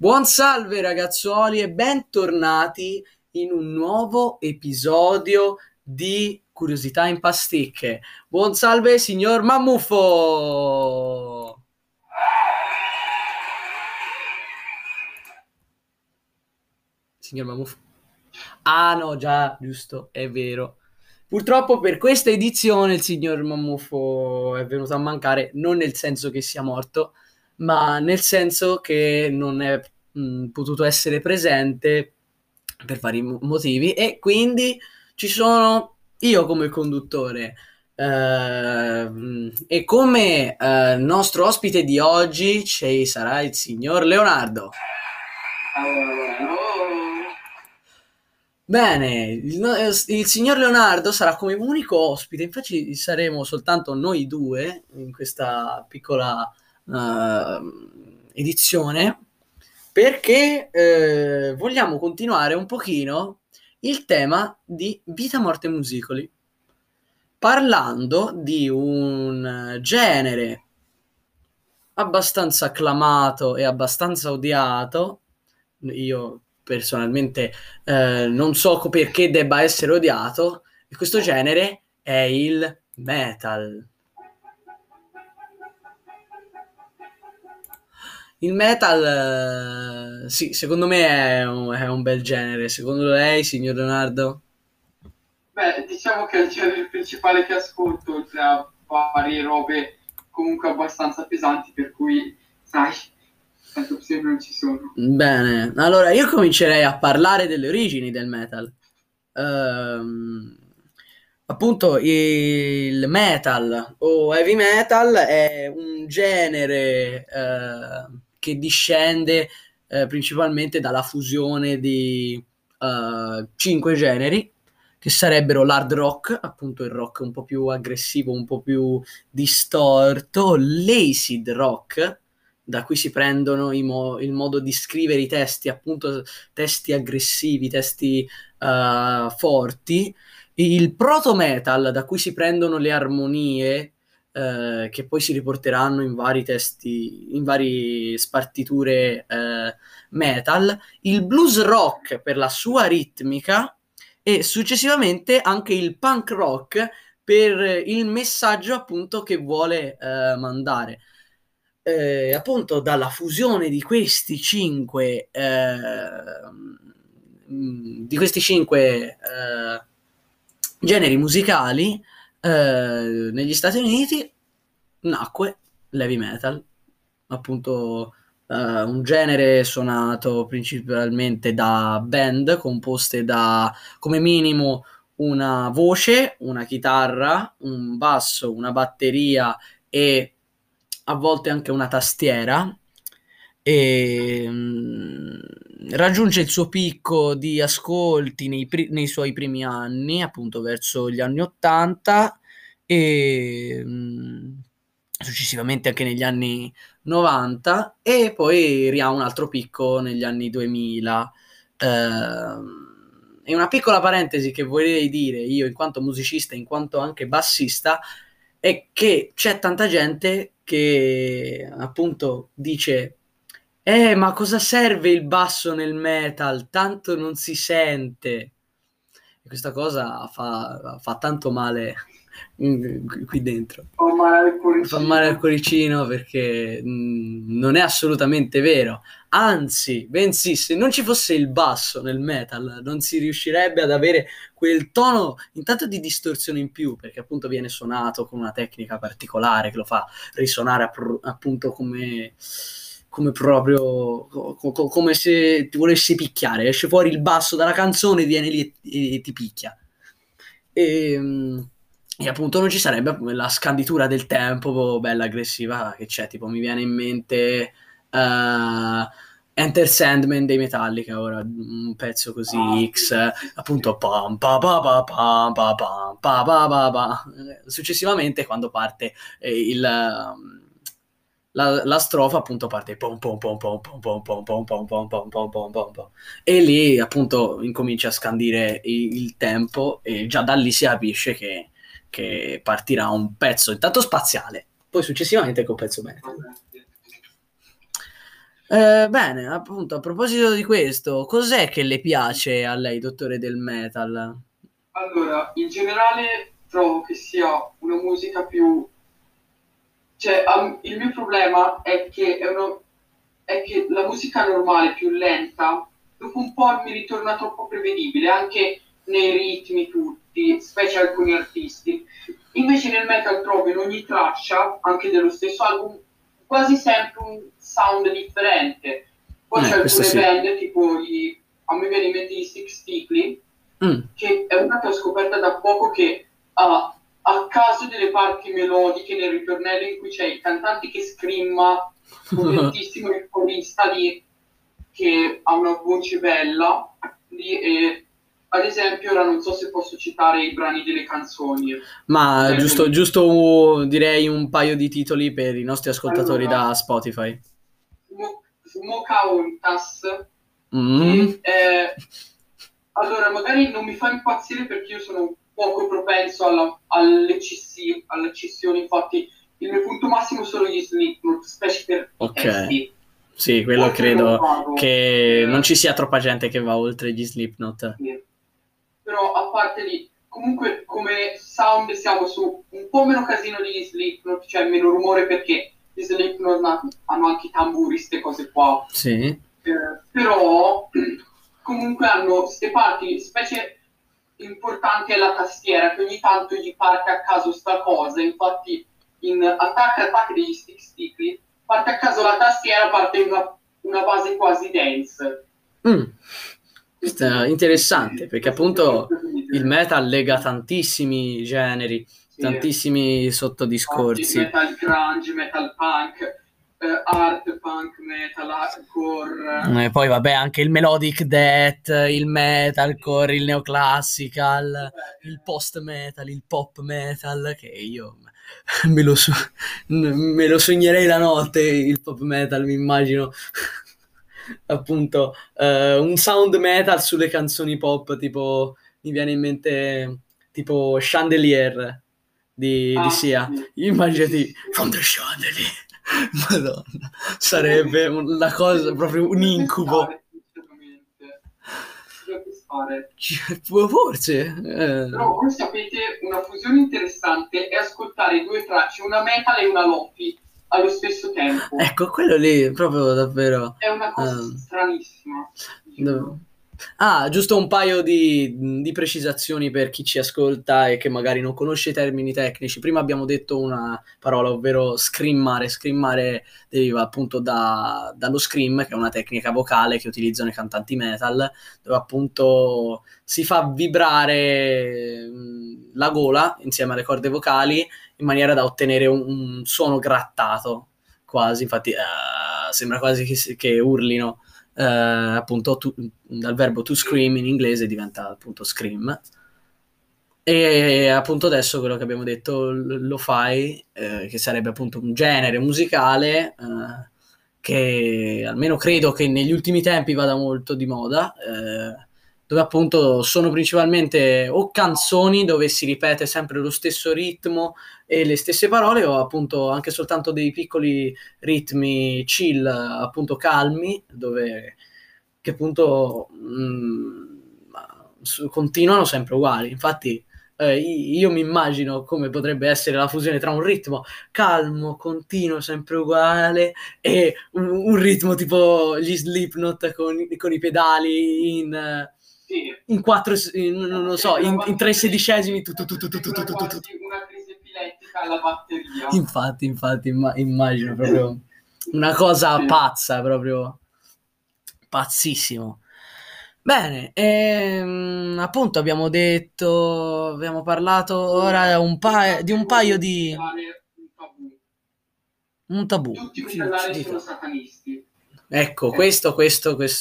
Buon salve ragazzuoli e bentornati in un nuovo episodio di Curiosità in Pasticche. Buon salve signor Mammufo! Signor Mammufo? Ah no, già, giusto, è vero. Purtroppo per questa edizione il signor Mammufo è venuto a mancare, non nel senso che sia morto, ma nel senso che non è potuto essere presente per vari motivi, e quindi ci sono io come conduttore e come nostro ospite di oggi ci sarà il signor Leonardo. Bene, il signor Leonardo sarà come unico ospite, infatti saremo soltanto noi due in questa piccola edizione, perché vogliamo continuare un pochino il tema di vita, morte, musicoli, parlando di un genere abbastanza acclamato e abbastanza odiato. Io personalmente non so perché debba essere odiato, e questo genere è il metal. Il metal, sì, secondo me è un bel genere. Secondo lei, signor Leonardo? Beh, diciamo che è il genere principale che ascolto, tra varie robe comunque abbastanza pesanti, per cui, sai, tante opzioni non ci sono. Bene, allora io comincerei a parlare delle origini del metal. Appunto, il metal o heavy metal è un genere che discende principalmente dalla fusione di 5 generi, che sarebbero l'hard rock, appunto il rock un po' più aggressivo, un po' più distorto, l'acid rock, da cui si prendono il modo di scrivere i testi, appunto testi aggressivi, testi forti, il proto metal, da cui si prendono le armonie che poi si riporteranno in vari testi, in varie spartiture metal, il blues rock per la sua ritmica, e successivamente anche il punk rock per il messaggio appunto che vuole mandare. Appunto dalla fusione di questi 5 generi musicali negli Stati Uniti nacque l'heavy metal, appunto un genere suonato principalmente da band composte da, come minimo, una voce, una chitarra, un basso, una batteria e a volte anche una tastiera, e raggiunge il suo picco di ascolti nei suoi primi anni, appunto verso gli anni 80, e successivamente anche negli anni 90, e poi ha un altro picco negli anni 2000. E una piccola parentesi che vorrei dire io, in quanto musicista, in quanto anche bassista, è che c'è tanta gente che appunto dice ma cosa serve il basso nel metal? Tanto non si sente. E questa cosa fa tanto male qui dentro. Fa male al cuoricino, perché non è assolutamente vero. Anzi, bensì, se non ci fosse il basso nel metal non si riuscirebbe ad avere quel tono, intanto, di distorsione in più, perché appunto viene suonato con una tecnica particolare che lo fa risuonare appunto come proprio come se ti volesse picchiare. Esce fuori il basso dalla canzone, viene lì e ti picchia. E appunto non ci sarebbe la scanditura del tempo bella aggressiva che c'è. Tipo, mi viene in mente Enter Sandman dei Metallica, ora un pezzo così X, appunto pam pa pa pa pam pa pam pa pa pa. Successivamente, quando parte la strofa, appunto parte pom pom pom pom pom pom pom pom pom pom pom pom pom pom pom, e lì appunto incomincia a scandire il tempo, e già da lì si capisce che partirà un pezzo intanto spaziale, poi successivamente anche un pezzo metal. Bene, appunto, a proposito di questo, cos'è che le piace a lei, dottore del metal? Allora, in generale trovo che sia una musica più... Cioè, il mio problema è che, è che la musica normale, più lenta, dopo un po' mi ritorna troppo prevedibile, anche nei ritmi tutti, specie alcuni artisti. Invece nel metal trovo in ogni traccia, anche dello stesso album, quasi sempre un sound differente. Poi c'è alcune band, tipo a me viene in mente i Six Stickley, che è una che ho scoperta da poco, che a caso delle parti melodiche nel ritornello in cui c'è il cantante che scrimma, potentissimo il corista lì, che ha una voce bella lì, e ad esempio ora non so se posso citare i brani delle canzoni, ma giusto direi un paio di titoli per i nostri ascoltatori. Allora, da Spotify Smokauntas, allora magari non mi fa impazzire perché io sono poco propenso alla cessione, infatti il mio punto massimo sono gli Slipknot, specie per i testi. Sì, quello oltre credo che non ci sia troppa gente che va oltre gli Slipknot. Sì. Però a parte lì, comunque come sound siamo su un po' meno casino degli Slipknot, cioè meno rumore, perché gli Slipknot hanno anche i tamburi, queste cose qua. Sì. Però comunque hanno queste parti, specie... Importante è la tastiera, che ogni tanto gli parte a caso sta cosa. Infatti in attacca degli Stick Stickly parte a caso la tastiera, parte una base quasi dance. Questo è interessante, perché appunto il metal lega tantissimi generi, tantissimi sottodiscorsi. Metal grunge, metal punk, art punk, metal, hardcore, e poi vabbè anche il melodic death, il metalcore, il neoclassical, il post metal, il pop metal, che io me lo sognerei la notte, il pop metal, mi immagino appunto un sound metal sulle canzoni pop, tipo mi viene in mente tipo Chandelier di Sia. Immaginati From the Chandelier. Madonna, sarebbe la cosa, proprio un incubo. Forse. Però come sapete, una fusione interessante è ascoltare due tracce, una metal e una lofi, allo stesso tempo. Ecco, quello lì proprio davvero è una cosa stranissima. Diciamo. Giusto un paio di precisazioni per chi ci ascolta e che magari non conosce i termini tecnici. Prima abbiamo detto una parola, ovvero scrimmare. Scrimmare deriva appunto dallo scream, che è una tecnica vocale che utilizzano i cantanti metal, dove appunto si fa vibrare la gola insieme alle corde vocali in maniera da ottenere un suono grattato, quasi. Infatti sembra quasi che urlino. Appunto dal verbo to scream in inglese diventa appunto scream, e appunto adesso quello che abbiamo detto lo fai, che sarebbe appunto un genere musicale che almeno credo che negli ultimi tempi vada molto di moda, dove appunto sono principalmente o canzoni dove si ripete sempre lo stesso ritmo e le stesse parole, o appunto anche soltanto dei piccoli ritmi chill, appunto calmi, dove che appunto continuano sempre uguali. Infatti io mi immagino come potrebbe essere la fusione tra un ritmo calmo, continuo, sempre uguale, e un ritmo tipo gli Slipknot con i pedali in quattro, non lo so, in tre sedicesimi, una crisi epilettica alla batteria. Infatti immagino proprio una cosa pazza, proprio pazzissimo. Bene, appunto abbiamo parlato ora di un paio di un tabù. Tutti i pedali sono satanisti. Ecco, questo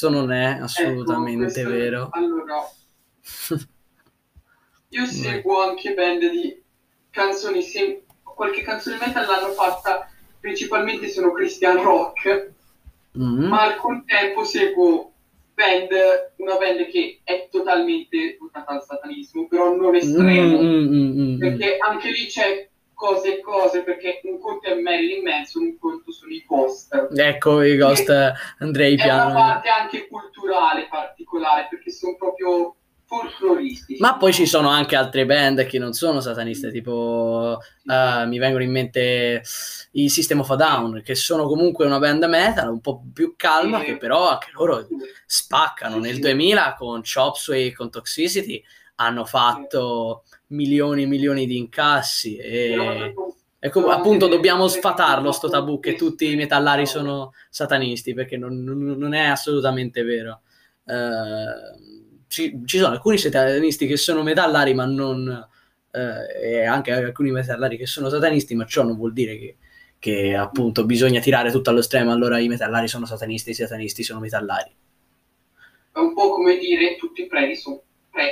non è assolutamente vero. Allora, io seguo anche band di canzoni, qualche canzone metal l'hanno fatta, principalmente sono Christian rock, ma al contempo seguo una band che è totalmente votata al satanismo, però non estremo, perché anche lì c'è cose e cose, perché un conto è Marilyn Manson, un conto sono i Ghost. Ecco, i Ghost, andrei piano. È una parte anche culturale particolare, perché sono proprio folcloristici. Ma poi ci sono anche altre band che non sono sataniste, tipo mi vengono in mente i System of a Down, che sono comunque una band metal un po' più calma, che però anche loro spaccano. Nel 2000 con Chop Suey e con Toxicity hanno fatto milioni e milioni di incassi, e appunto dobbiamo sfatarlo sto tabù che tutti i metallari sono satanisti, perché non è assolutamente vero. Ci sono alcuni satanisti che sono metallari, ma non e anche alcuni metallari che sono satanisti, ma ciò non vuol dire che appunto bisogna tirare tutto allo stremo, allora i metallari sono satanisti, i satanisti sono metallari. È un po' come dire tutti i preti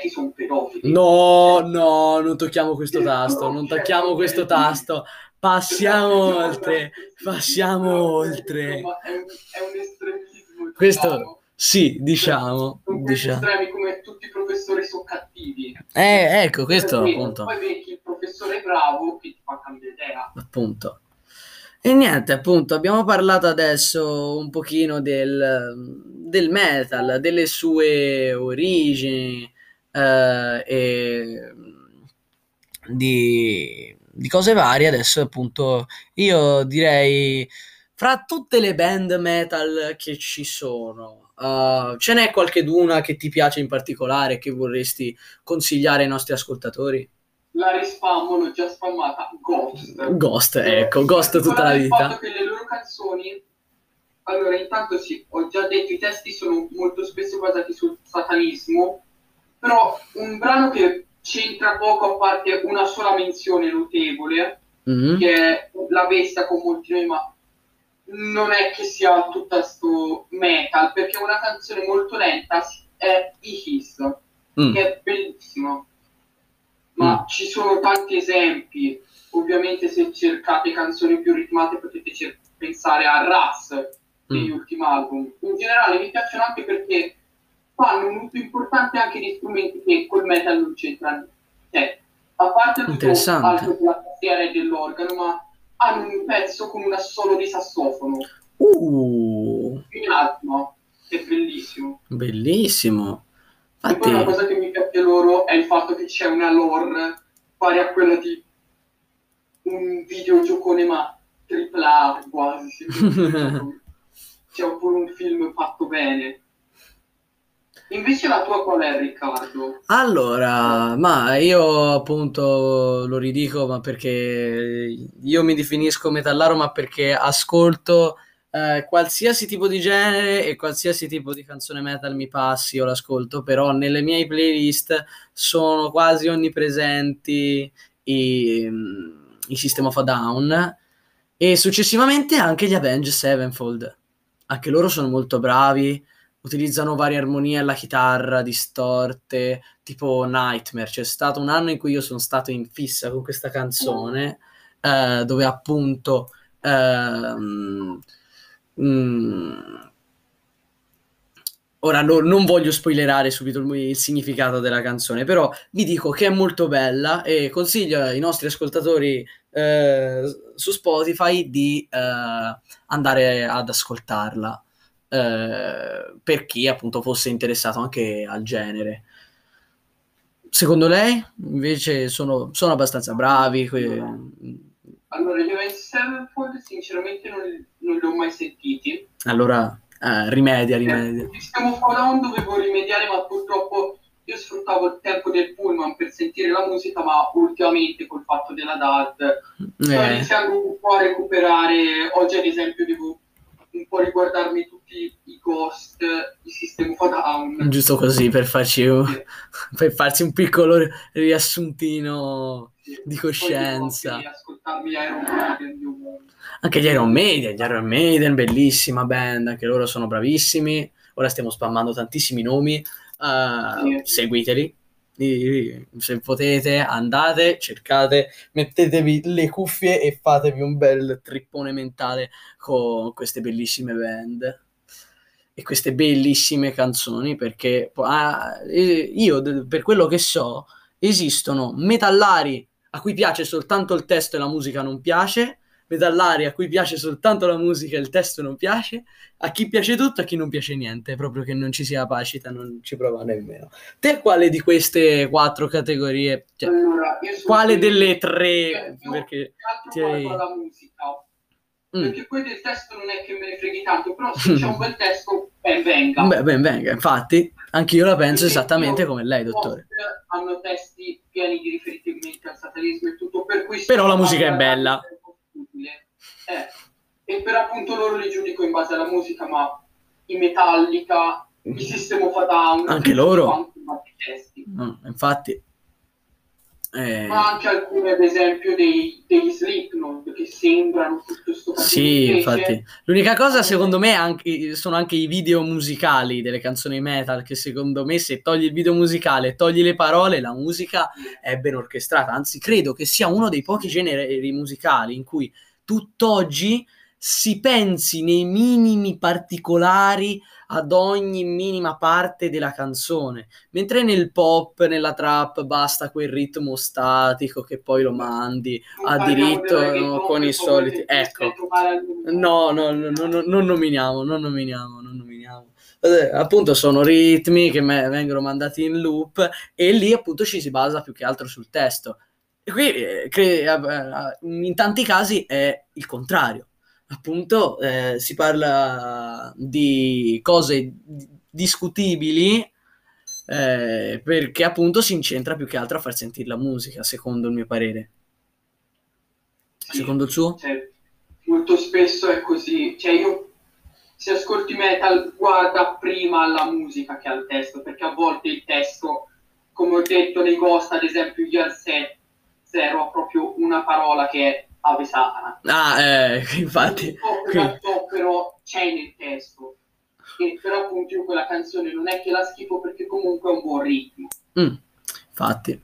sono pedofili. No, non tocchiamo questo tasto, non tocchiamo questo tasto. Passiamo oltre. Ma è un estremismo. Questo sì, diciamo. Estremi, come tutti i professori sono cattivi. Ecco, questo perché, appunto. Poi vedi il professore bravo che ti fa cambiare idea. Appunto. E niente, appunto, abbiamo parlato adesso un pochino del metal, delle sue origini, e di cose varie. Adesso appunto io direi, fra tutte le band metal che ci sono, ce n'è qualcheduna che ti piace in particolare, che vorresti consigliare ai nostri ascoltatori? La rispammo, l'ho già spammata, Ghost, ecco, Ghost tutta la vita. Il fatto che le loro canzoni, allora intanto sì, ho già detto, i testi sono molto spesso basati sul satanismo, però un brano che c'entra poco, a parte una sola menzione notevole, che è La Bestia con molti nomi, ma non è che sia tutto sto metal, perché è una canzone molto lenta, è I His, che è bellissimo, ma ci sono tanti esempi. Ovviamente se cercate canzoni più ritmate potete pensare a Ras degli ultimi album. In generale mi piacciono anche perché fanno un uso importante anche di strumenti che col metal non c'entrano, a parte tutto altro che la tastiera dell'organo, ma hanno un pezzo con un assolo di sassofono in alto, è bellissimo. Infatti... e poi una cosa che mi piace loro è il fatto che c'è una lore pari a quella di un videogiocone, ma tripla A quasi. C'è oppure un film fatto bene. Invece la tua qual è, Riccardo? Allora, ma io appunto lo ridico, ma perché io mi definisco metallaro, ma perché ascolto qualsiasi tipo di genere e qualsiasi tipo di canzone metal mi passi, io l'ascolto, però nelle mie playlist sono quasi onnipresenti i System of a Down e successivamente anche gli Avenged Sevenfold. Anche loro sono molto bravi, utilizzano varie armonie alla chitarra distorte, tipo Nightmare. C'è stato un anno in cui io sono stato in fissa con questa canzone, dove appunto ora non voglio spoilerare subito il significato della canzone, però vi dico che è molto bella e consiglio ai nostri ascoltatori su Spotify di andare ad ascoltarla, per chi appunto fosse interessato anche al genere. Secondo lei invece sono abbastanza bravi? Allora gli Avenged Sevenfold sinceramente non li ho mai sentiti. Allora rimedia. Stiamo parlando, dovevo rimediare, ma purtroppo io sfruttavo il tempo del pullman per sentire la musica, ma ultimamente col fatto della DAD sto iniziando un po' a recuperare. Oggi ad esempio devo un po' riguardarmi tutti i Ghost, i System of a Down, giusto così per farsi un piccolo riassuntino di coscienza. Ascoltarmi Iron Maiden, anche gli Iron Maiden, bellissima band, anche loro sono bravissimi. Ora stiamo spammando tantissimi nomi, seguiteli se potete, andate, cercate, mettetevi le cuffie e fatevi un bel trippone mentale con queste bellissime band e queste bellissime canzoni, perché io per quello che so esistono metallari a cui piace soltanto il testo e la musica non piace, metallari a cui piace soltanto la musica e il testo non piace, a chi piace tutto e a chi non piace niente, proprio che non ci sia pacita, non ci prova nemmeno. Te quale di queste quattro categorie, cioè, allora, quale delle tre? Perché la musica, perché poi del testo non è che me ne freghi tanto, però se c'è un bel testo ben venga. Ben venga, infatti anche io la penso esattamente come lei, dottore. Hanno testi pieni di riferimenti al satanismo e tutto, per cui però la musica è bella. E per appunto loro li giudico in base alla musica, ma i Metallica, i System of a Down, anche loro infatti ma anche alcuni, ad esempio degli Slipknot, che sembrano tutto sto cattivo. Sì, infatti l'unica cosa secondo me anche, sono anche i video musicali delle canzoni metal, che secondo me se togli il video musicale, togli le parole, la musica è ben orchestrata, anzi credo che sia uno dei pochi generi musicali in cui tutt'oggi si pensi nei minimi particolari ad ogni minima parte della canzone, mentre nel pop, nella trap, basta quel ritmo statico che poi lo mandi a diritto con i soliti, ecco, non nominiamo. Appunto sono ritmi che vengono mandati in loop e lì appunto ci si basa più che altro sul testo. E qui in tanti casi è il contrario, appunto si parla di cose discutibili perché appunto si incentra più che altro a far sentire la musica, secondo il mio parere. Sì, secondo il suo? Cioè, molto spesso è così, cioè io se ascolti metal guarda prima alla musica che al testo, perché a volte il testo, come ho detto nei Ghost ad esempio, gli Alsetti zero proprio una parola che è ave satana. Infatti. Però c'è nel testo. E però appunto io quella canzone non è che la schifo perché comunque è un buon ritmo. Infatti.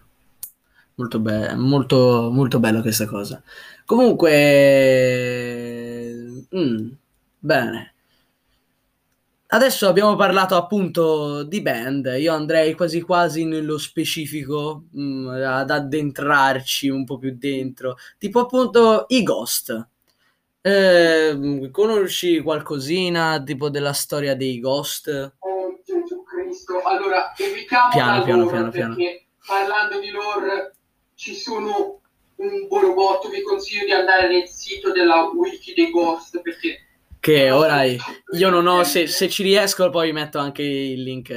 Molto bello questa cosa. Comunque... Bene. Adesso abbiamo parlato appunto di band, io andrei quasi nello specifico ad addentrarci un po' più dentro, tipo appunto i Ghost. Conosci qualcosina tipo della storia dei Ghost? Oh Gesù Cristo, allora evitiamo piano, perché parlando di lore ci sono un borobotto, vi consiglio di andare nel sito della wiki dei Ghost perché... Che ora io non ho, se ci riesco poi metto anche il link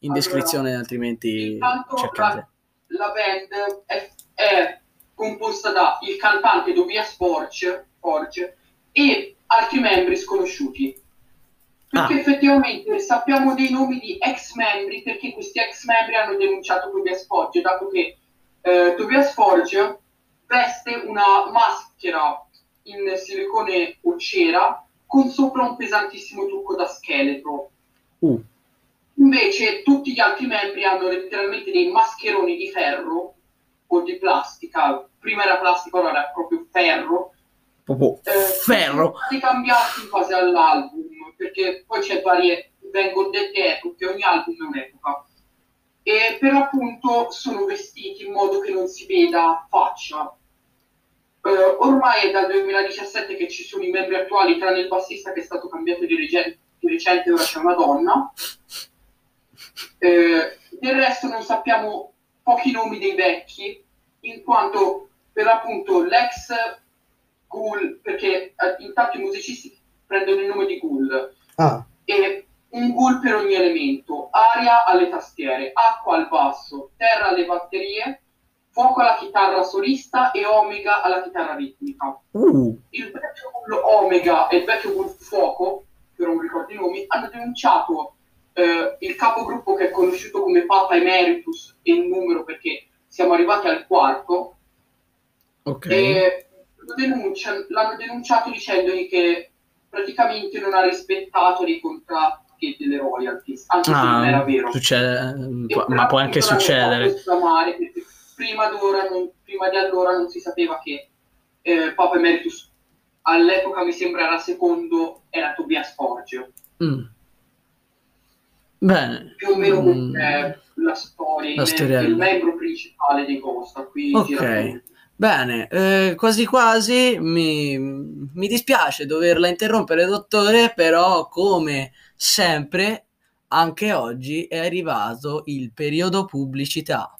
in descrizione, allora, altrimenti cercate. La band è composta da il cantante Tobias Forge e altri membri sconosciuti. Perché effettivamente sappiamo dei nomi di ex membri, perché questi ex membri hanno denunciato Tobias Forge, dato che Tobias Forge veste una maschera in silicone o cera con sopra un pesantissimo trucco da scheletro. Invece tutti gli altri membri hanno letteralmente dei mascheroni di ferro o di plastica, prima era plastica, ora era proprio ferro. Ferro! Sono cambiati in base all'album, perché poi c'è varie, vengono dette epoche, ogni album è un'epoca. E per appunto sono vestiti in modo che non si veda faccia. Ormai è dal 2017 che ci sono i membri attuali, tranne il bassista che è stato cambiato di recente, ora c'è una donna. Del resto non sappiamo pochi nomi dei vecchi, in quanto per appunto l'ex ghoul, perché intanto i musicisti prendono il nome di ghoul, e un ghoul per ogni elemento: aria alle tastiere, acqua al basso, terra alle batterie, fuoco alla chitarra solista e omega alla chitarra ritmica. Il vecchio ghoul omega e il vecchio ghoul fuoco, che non ricordo i nomi, hanno denunciato il capogruppo, che è conosciuto come Papa Emeritus e il numero, perché siamo arrivati al quarto. E l'hanno denunciato dicendogli che praticamente non ha rispettato dei contratti e delle royalties, anche se non era vero. Ma può anche succedere. Prima di allora non si sapeva che Papa Emeritus, all'epoca mi sembra era secondo, era Tobias Forge. Bene. Più o meno la storia, il membro principale dei Ghost. Ok, Bene, quasi quasi mi dispiace doverla interrompere, dottore, però come sempre anche oggi è arrivato il periodo pubblicità.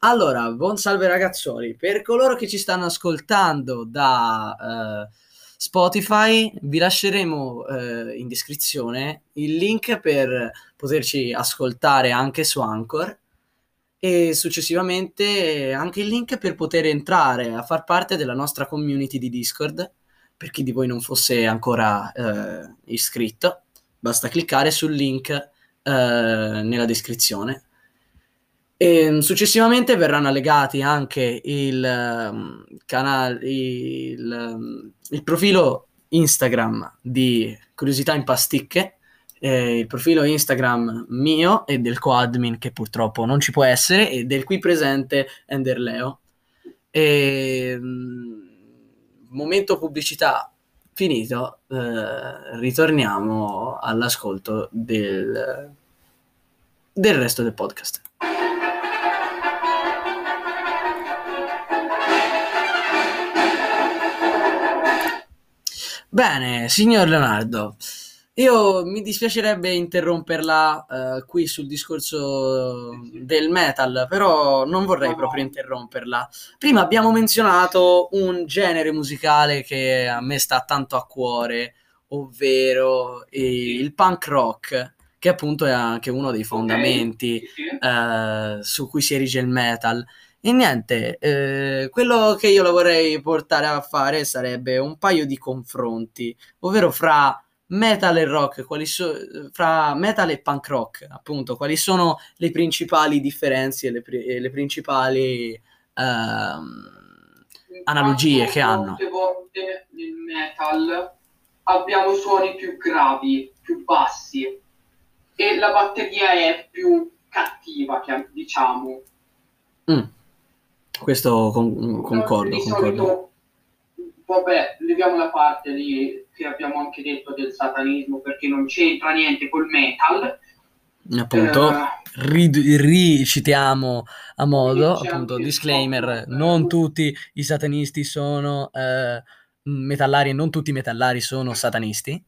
Allora, buon salve ragazzoli, per coloro che ci stanno ascoltando da Spotify vi lasceremo in descrizione il link per poterci ascoltare anche su Anchor e successivamente anche il link per poter entrare a far parte della nostra community di Discord. Per chi di voi non fosse ancora iscritto, basta cliccare sul link nella descrizione. E successivamente verranno allegati anche il canale, il profilo Instagram di Curiosità in Pasticche, il profilo Instagram mio e del coadmin che purtroppo non ci può essere e del qui presente Enderleo. Momento pubblicità finito, ritorniamo all'ascolto del resto del podcast. Bene, signor Leonardo, io mi dispiacerebbe interromperla qui sul discorso del metal, però non vorrei proprio interromperla. Prima abbiamo menzionato un genere musicale che a me sta tanto a cuore, ovvero il punk rock, che appunto è anche uno dei fondamenti su cui si erige il metal. E niente, quello che io la vorrei portare a fare sarebbe un paio di confronti, ovvero fra metal e rock, fra metal e punk rock, appunto, quali sono le principali differenze e le principali analogie che hanno. Molte volte nel metal abbiamo suoni più gravi, più bassi, e la batteria è più cattiva, diciamo. Questo concordo. Vabbè, leviamo la parte lì che abbiamo anche detto del satanismo, perché non c'entra niente col metal. Appunto, ricitiamo a modo, appunto, disclaimer, non tutti i satanisti sono metallari e non tutti i metallari sono satanisti.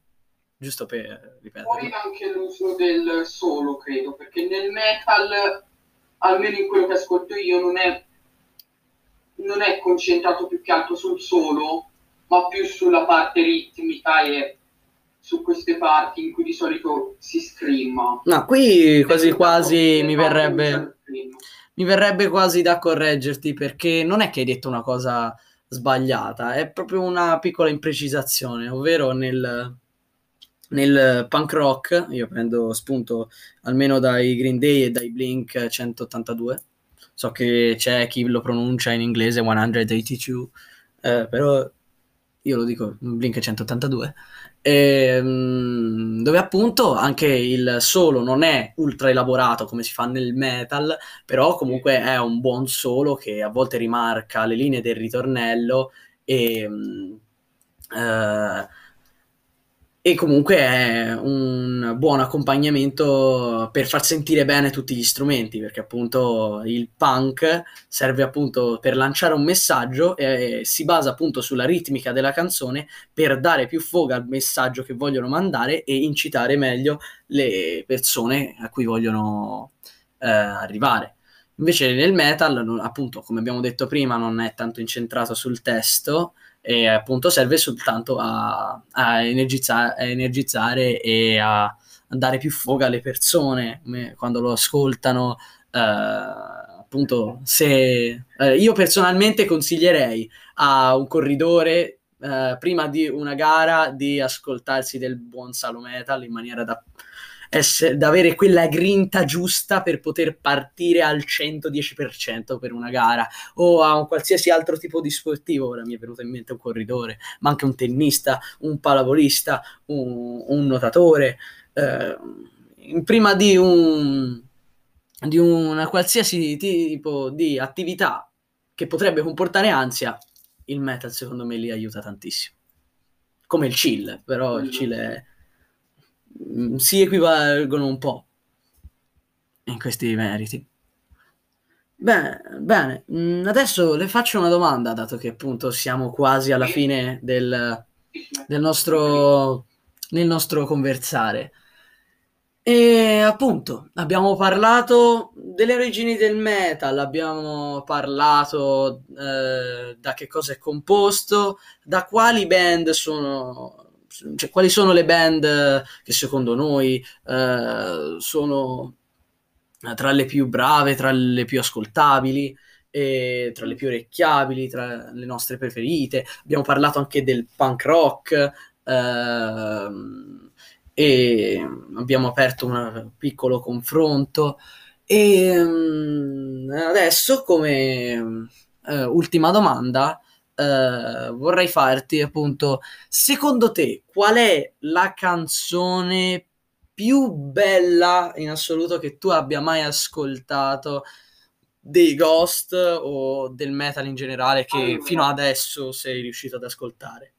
Giusto per ripetere. Poi anche l'uso del solo, credo, perché nel metal, almeno in quello che ascolto io, non è concentrato più che altro sul solo, ma più sulla parte ritmica e su queste parti in cui di solito si screama. No, qui quasi quasi mi verrebbe quasi da correggerti, perché non è che hai detto una cosa sbagliata, è proprio una piccola imprecisazione, ovvero nel punk rock, io prendo spunto almeno dai Green Day e dai Blink 182, so che c'è chi lo pronuncia in inglese 182, però io lo dico Blink 182, dove appunto anche il solo non è ultra elaborato come si fa nel metal, però comunque è un buon solo che a volte rimarca le linee del ritornello e comunque è un buon accompagnamento per far sentire bene tutti gli strumenti, perché appunto il punk serve appunto per lanciare un messaggio e si basa appunto sulla ritmica della canzone per dare più foga al messaggio che vogliono mandare e incitare meglio le persone a cui vogliono arrivare. Invece nel metal, appunto, come abbiamo detto prima, non è tanto incentrato sul testo, e appunto serve soltanto a energizzare e a dare più foga alle persone quando lo ascoltano. Appunto, se io personalmente consiglierei a un corridore prima di una gara di ascoltarsi del buon salo metal in maniera da avere quella grinta giusta per poter partire al 110% per una gara o a un qualsiasi altro tipo di sportivo. Ora mi è venuto in mente un corridore, ma anche un tennista, un pallavolista, un nuotatore. Prima di una qualsiasi tipo di attività che potrebbe comportare ansia, il metal secondo me li aiuta tantissimo. Come il chill, però il chill è si equivalgono un po' in questi meriti. Bene, adesso le faccio una domanda, dato che appunto siamo quasi alla fine del nostro conversare. E appunto abbiamo parlato delle origini del metal, abbiamo parlato da che cosa è composto, da quali band sono, cioè quali sono le band che secondo noi sono tra le più brave, tra le più ascoltabili, e tra le più orecchiabili, tra le nostre preferite. Abbiamo parlato anche del punk rock, e abbiamo aperto un piccolo confronto. E adesso, come ultima domanda, vorrei farti appunto, secondo te qual è la canzone più bella in assoluto che tu abbia mai ascoltato dei Ghost o del metal in generale, che fino adesso sei riuscito ad ascoltare?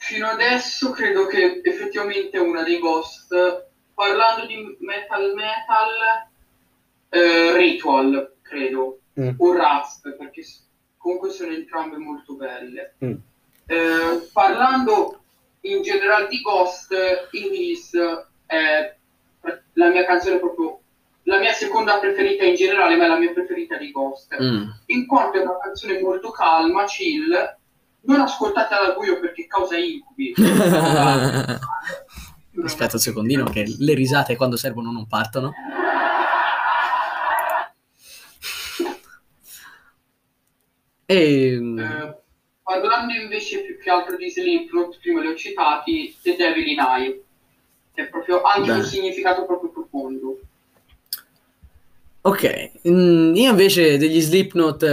Fino adesso credo che effettivamente una dei Ghost, parlando di metal, Ritual, credo, o Rust, perché comunque sono entrambe molto belle. Parlando in generale di Ghost, Inis è la mia canzone, proprio la mia seconda preferita in generale, ma è la mia preferita di Ghost, in quanto è una canzone molto calma, chill, non ascoltate al buio perché causa incubi. Aspetta un secondino che le risate quando servono non partono. Parlando invece più che altro di Slipknot, prima li ho citati, The Devil in Eye, che è proprio anche un significato proprio profondo. Ok, io invece degli Slipknot,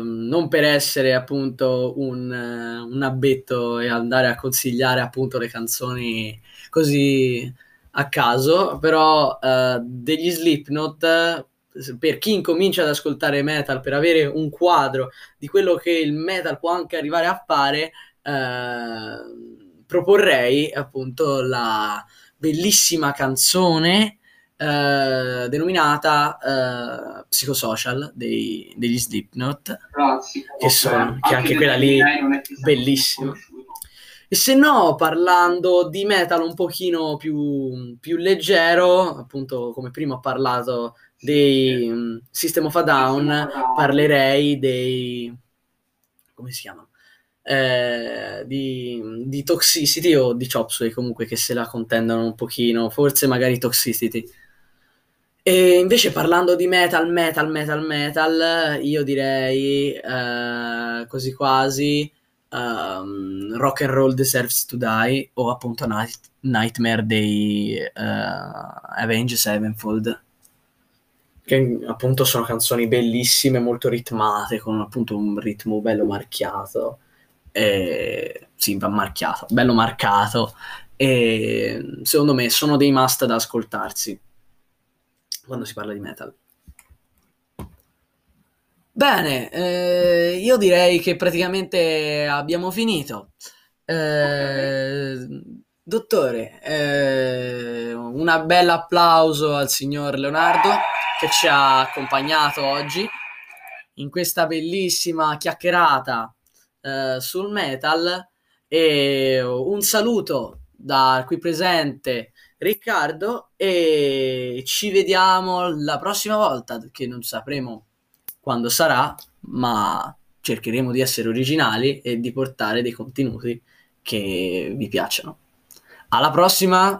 non per essere appunto un abbetto e andare a consigliare appunto le canzoni così a caso, però degli Slipknot, per chi incomincia ad ascoltare metal, per avere un quadro di quello che il metal può anche arrivare a fare, proporrei appunto la bellissima canzone denominata Psychosocial degli Slipknot, che anche quella lì bellissima. E se no, parlando di metal un pochino più leggero, appunto come prima ho parlato dei System of a Down, parlerei dei, come si chiamano, di Toxicity o di Chop Suey, comunque, che se la contendono un pochino, forse magari Toxicity. E invece parlando di metal, io direi così quasi Rock and Roll Deserves to Die, o appunto Nightmare dei Avenged Sevenfold, che appunto sono canzoni bellissime, molto ritmate, con appunto un ritmo bello marchiato, bello marcato, e secondo me sono dei must da ascoltarsi quando si parla di metal. Bene, io direi che praticamente abbiamo finito. Okay. Dottore, un bel applauso al signor Leonardo che ci ha accompagnato oggi in questa bellissima chiacchierata sul metal, e un saluto da qui presente Riccardo, e ci vediamo la prossima volta, che non sapremo quando sarà, ma cercheremo di essere originali e di portare dei contenuti che vi piacciono. Alla prossima!